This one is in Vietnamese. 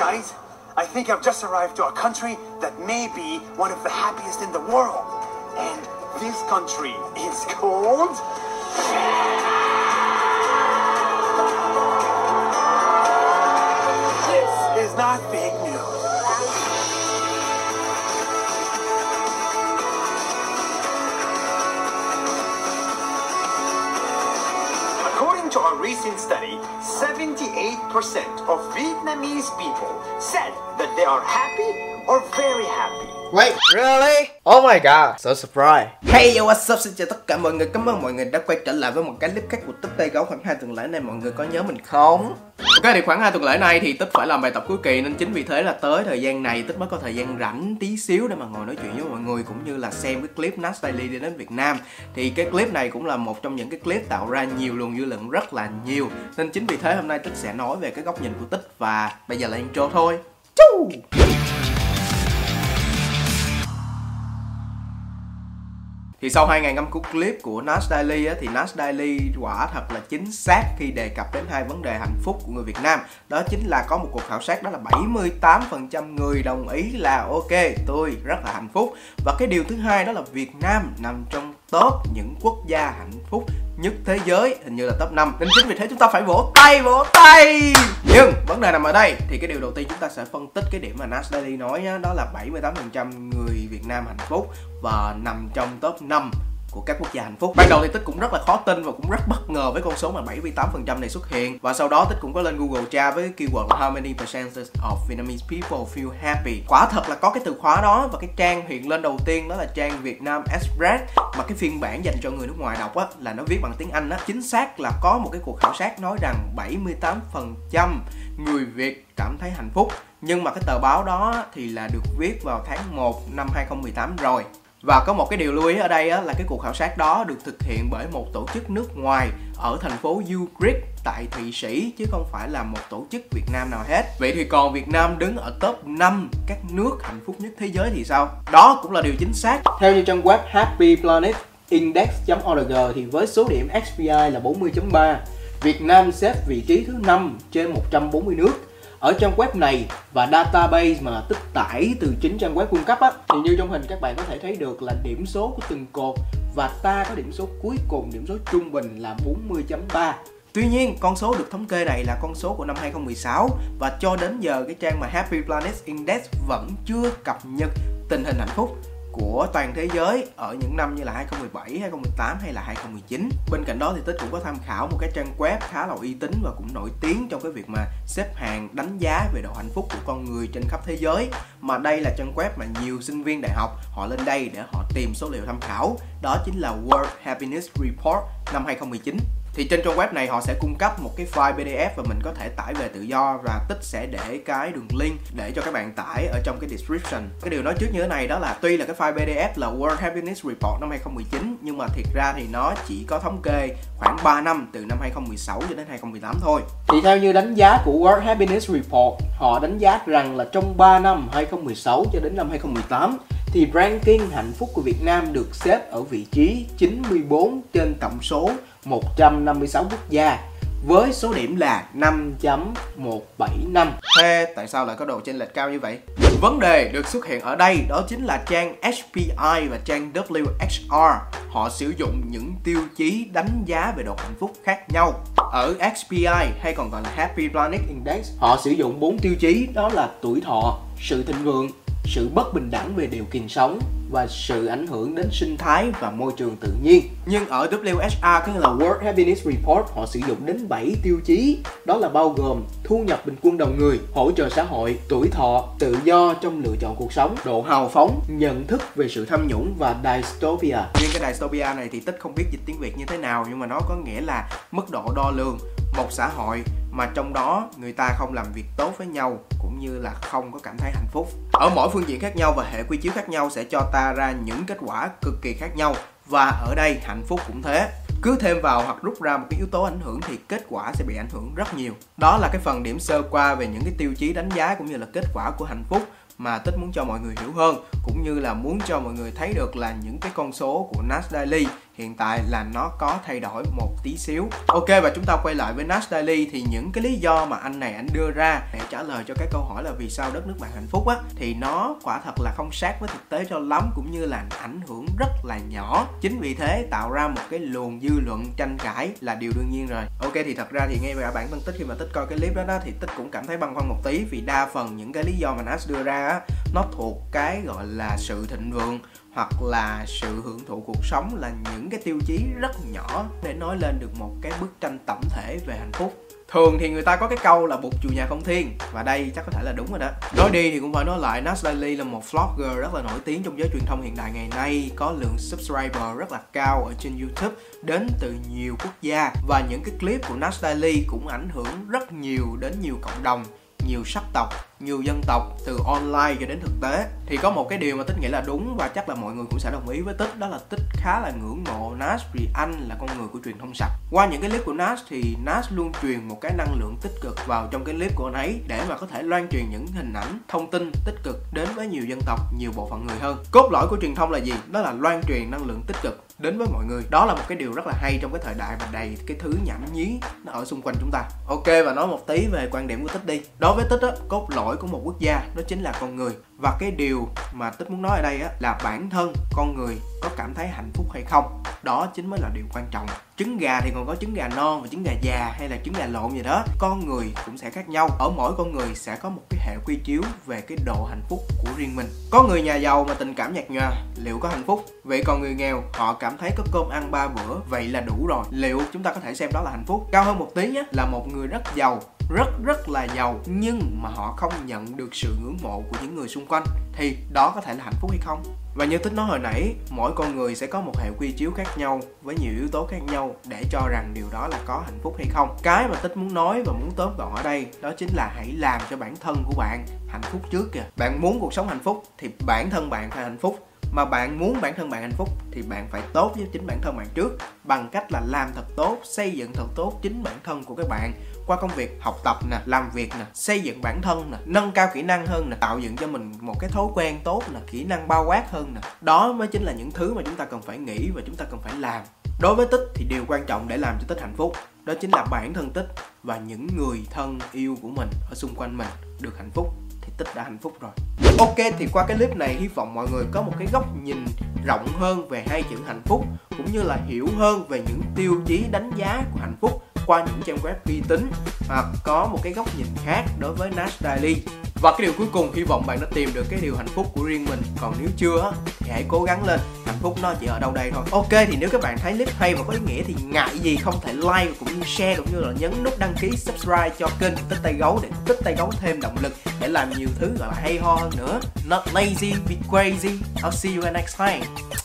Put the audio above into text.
guys, I think I've just arrived to a country that may be one of the happiest in the world. And this country is called... This is not fake news. According to a recent study, 78% of Vietnamese people said that they are happy or very happy. Wait, really? Oh my god, so surprised. Hey yo, what's up, xin chào tất cả mọi người. Cảm ơn mọi người đã quay trở lại với một cái clip khác của Tích Tay Gấu. Khoảng 2 tuần lễ này mọi người có nhớ mình không? Ok, thì khoảng 2 tuần lễ này thì Tích phải làm bài tập cuối kỳ, nên chính vì thế là tới thời gian này Tích mới có thời gian rảnh tí xíu để mà ngồi nói chuyện với mọi người, cũng như là xem cái clip Nas Daily đi đến Việt Nam. Thì cái clip này cũng là một trong những cái clip tạo ra nhiều luồng dư luận rất là nhiều, nên chính vì thế hôm nay Tích sẽ nói về cái góc nhìn của Tích. Và bây giờ là intro thôi. Chú! Thì sau 2 ngày ngâm cứu clip của Nas Daily á, thì Nas Daily quả thật là chính xác khi đề cập đến hai vấn đề hạnh phúc của người Việt Nam. Đó chính là có một cuộc khảo sát, đó là 78% người đồng ý là ok, tôi rất là hạnh phúc. Và cái điều thứ hai đó là Việt Nam nằm trong top những quốc gia hạnh phúc nhất thế giới, hình như là top 5. Nên chính vì thế chúng ta phải vỗ tay, vỗ tay. Nhưng vấn đề nằm ở đây, thì cái điều đầu tiên chúng ta sẽ phân tích cái điểm mà Nas Daily nói nhá, đó là 78% người Việt Nam hạnh phúc và nằm trong top 5 của các quốc gia hạnh phúc. Ban đầu thì Tích cũng rất là khó tin và cũng rất bất ngờ với con số mà 78% này xuất hiện. Và sau đó Tích cũng có lên Google tra với cái keyword là How many percent of Vietnamese people feel happy. Quả thật là có cái từ khóa đó, và cái trang hiện lên đầu tiên đó là trang Việt Nam Express, mà cái phiên bản dành cho người nước ngoài đọc á, là nó viết bằng tiếng Anh á. Chính xác là có một cái cuộc khảo sát nói rằng 78% người Việt cảm thấy hạnh phúc. Nhưng mà cái tờ báo đó thì là được viết vào tháng 1 năm 2018 rồi. Và có một cái điều lưu ý ở đây á, là cái cuộc khảo sát đó được thực hiện bởi một tổ chức nước ngoài ở thành phố Utrecht tại Thụy Sĩ, chứ không phải là một tổ chức Việt Nam nào hết. Vậy thì còn Việt Nam đứng ở top 5 các nước hạnh phúc nhất thế giới thì sao? Đó cũng là điều chính xác. Theo như trang web Happy Planet Index.org thì với số điểm XPI là 40.3, Việt Nam xếp vị trí thứ 5 trên 140 nước. Ở trang web này và database mà Tích tải từ chính trang web cung cấp á, thì như trong hình các bạn có thể thấy được là điểm số của từng cột, và ta có điểm số cuối cùng, điểm số trung bình là 40.3. Tuy nhiên, con số được thống kê này là con số của năm 2016, và cho đến giờ cái trang mà Happy Planet Index vẫn chưa cập nhật tình hình hạnh phúc của toàn thế giới ở những năm như là 2017, 2018 hay là 2019. Bên cạnh đó thì Tích cũng có tham khảo một cái trang web khá là uy tín và cũng nổi tiếng trong cái việc mà xếp hàng đánh giá về độ hạnh phúc của con người trên khắp thế giới. Mà đây là trang web mà nhiều sinh viên đại học họ lên đây để họ tìm số liệu tham khảo. Đó chính là World Happiness Report năm 2019. Thì trên trang web này họ sẽ cung cấp một cái file PDF và mình có thể tải về tự do, và Tích sẽ để cái đường link để cho các bạn tải ở trong cái description. Cái điều nói trước như thế này đó là tuy là cái file PDF là World Happiness Report năm 2019, nhưng mà thiệt ra thì nó chỉ có thống kê khoảng 3 năm, từ năm 2016 cho đến 2018 thôi. Thì theo như đánh giá của World Happiness Report, họ đánh giá rằng là trong 3 năm 2016 cho đến năm 2018 thì ranking hạnh phúc của Việt Nam được xếp ở vị trí 94 trên tổng số 156 quốc gia, với số điểm là 5.175. Thế tại sao lại có độ chênh lệch cao như vậy? Vấn đề được xuất hiện ở đây đó chính là trang HPI và trang WHR. Họ sử dụng những tiêu chí đánh giá về độ hạnh phúc khác nhau. Ở HPI hay còn gọi là Happy Planet Index, họ sử dụng 4 tiêu chí, đó là tuổi thọ, sự thịnh vượng, sự bất bình đẳng về điều kiện sống và sự ảnh hưởng đến sinh thái và môi trường tự nhiên. Nhưng ở WHR, tức là World Happiness Report, họ sử dụng đến 7 tiêu chí, đó là bao gồm thu nhập bình quân đầu người, hỗ trợ xã hội, tuổi thọ, tự do trong lựa chọn cuộc sống, độ hào phóng, nhận thức về sự tham nhũng và dystopia. Riêng cái dystopia này thì Tích không biết dịch tiếng Việt như thế nào, nhưng mà nó có nghĩa là mức độ đo lường một xã hội mà trong đó người ta không làm việc tốt với nhau, cũng như là không có cảm thấy hạnh phúc. Ở mỗi phương diện khác nhau và hệ quy chiếu khác nhau sẽ cho ta ra những kết quả cực kỳ khác nhau. Và ở đây hạnh phúc cũng thế, cứ thêm vào hoặc rút ra một cái yếu tố ảnh hưởng thì kết quả sẽ bị ảnh hưởng rất nhiều. Đó là cái phần điểm sơ qua về những cái tiêu chí đánh giá cũng như là kết quả của hạnh phúc mà Tích muốn cho mọi người hiểu hơn, cũng như là muốn cho mọi người thấy được là những cái con số của Nas Daily hiện tại là nó có thay đổi một tí xíu. Ok, và chúng ta quay lại với Nas Daily, thì những cái lý do mà anh này anh đưa ra để trả lời cho cái câu hỏi là vì sao đất nước bạn hạnh phúc á, thì nó quả thật là không sát với thực tế cho lắm, cũng như là ảnh hưởng rất là nhỏ. Chính vì thế tạo ra một cái luồng dư luận tranh cãi là điều đương nhiên rồi. Ok, thì thật ra thì ngay cả bản thân Tích khi mà Tích coi cái clip đó thì Tích cũng cảm thấy băn khoăn một tí, vì đa phần những cái lý do mà Nas đưa ra á, nó thuộc cái gọi là sự thịnh vượng hoặc là sự hưởng thụ cuộc sống, là những cái tiêu chí rất nhỏ để nói lên được một cái bức tranh tổng thể về hạnh phúc. Thường thì người ta có cái câu là bụt chùa nhà không thiên, và đây chắc có thể là đúng rồi đó. Nói đi thì cũng phải nói lại, Nas Daily là một vlogger rất là nổi tiếng trong giới truyền thông hiện đại ngày nay, có lượng subscriber rất là cao ở trên YouTube, đến từ nhiều quốc gia, và những cái clip của Nas Daily cũng ảnh hưởng rất nhiều đến nhiều cộng đồng, nhiều sắc tộc, nhiều dân tộc, từ online cho đến thực tế. Thì có một cái điều mà Tích nghĩ là đúng và chắc là mọi người cũng sẽ đồng ý với Tích, đó là Tích khá là ngưỡng mộ Nas vì anh là con người của truyền thông sạch. Qua những cái clip của Nas thì Nas luôn truyền một cái năng lượng tích cực vào trong cái clip của anh ấy, để mà có thể loan truyền những hình ảnh, thông tin tích cực đến với nhiều dân tộc, nhiều bộ phận người hơn. Cốt lõi của truyền thông là gì? Đó là loan truyền năng lượng tích cực đến với mọi người. Đó là một cái điều rất là hay trong cái thời đại mà đầy cái thứ nhảm nhí nó ở xung quanh chúng ta. Ok, và nói một tí về quan điểm của Tích đi. Đối với Tích á, cốt lõi của một quốc gia đó chính là con người, và cái điều mà Tích muốn nói ở đây á, là bản thân con người có cảm thấy hạnh phúc hay không, đó chính mới là điều quan trọng. Trứng gà thì còn có trứng gà non và trứng gà già hay là trứng gà lộn gì đó, con người cũng sẽ khác nhau. Ở mỗi con người sẽ có một cái hệ quy chiếu về cái độ hạnh phúc của riêng mình. Có người nhà giàu mà tình cảm nhạt nhòa, liệu có hạnh phúc? Vậy còn người nghèo, họ cảm thấy có cơm ăn ba bữa vậy là đủ rồi, liệu chúng ta có thể xem đó là hạnh phúc? Cao hơn một tí nhé, là một người rất giàu, rất là giàu, nhưng mà họ không nhận được sự ngưỡng mộ của những người xung quanh, thì đó có thể là hạnh phúc hay không? Và như Tích nói hồi nãy, mỗi con người sẽ có một hệ quy chiếu khác nhau với nhiều yếu tố khác nhau để cho rằng điều đó là có hạnh phúc hay không. Cái mà Tích muốn nói và muốn tóm gọn ở đây đó chính là hãy làm cho bản thân của bạn hạnh phúc trước kìa. Bạn muốn cuộc sống hạnh phúc thì bản thân bạn phải hạnh phúc, mà bạn muốn bản thân bạn hạnh phúc thì bạn phải tốt với chính bản thân bạn trước, bằng cách là làm thật tốt, xây dựng thật tốt chính bản thân của các bạn qua công việc học tập nè, làm việc nè, xây dựng bản thân nè, nâng cao kỹ năng hơn nè, tạo dựng cho mình một cái thói quen tốt nè, kỹ năng bao quát hơn nè. Đó mới chính là những thứ mà chúng ta cần phải nghĩ và chúng ta cần phải làm. Đối với Tích thì điều quan trọng để làm cho Tích hạnh phúc đó chính là bản thân Tích và những người thân yêu của mình ở xung quanh mình được hạnh phúc thì Tích đã hạnh phúc rồi. Ok, thì qua cái clip này hy vọng mọi người có một cái góc nhìn rộng hơn về hai chữ hạnh phúc, cũng như là hiểu hơn về những tiêu chí đánh giá của hạnh phúc qua những trang web uy tín, hoặc có một cái góc nhìn khác đối với Nas Daily. Và cái điều cuối cùng, hy vọng bạn đã tìm được cái điều hạnh phúc của riêng mình, còn nếu chưa thì hãy cố gắng lên, hạnh phúc nó chỉ ở đâu đây thôi. Ok, thì nếu các bạn thấy clip hay và có ý nghĩa thì ngại gì không thể like cũng như share, cũng như là nhấn nút đăng ký subscribe cho kênh Tích Tay Gấu để Tích Tay Gấu thêm động lực để làm nhiều thứ gọi là hay ho hơn nữa. Not lazy, be crazy. I'll see you next time.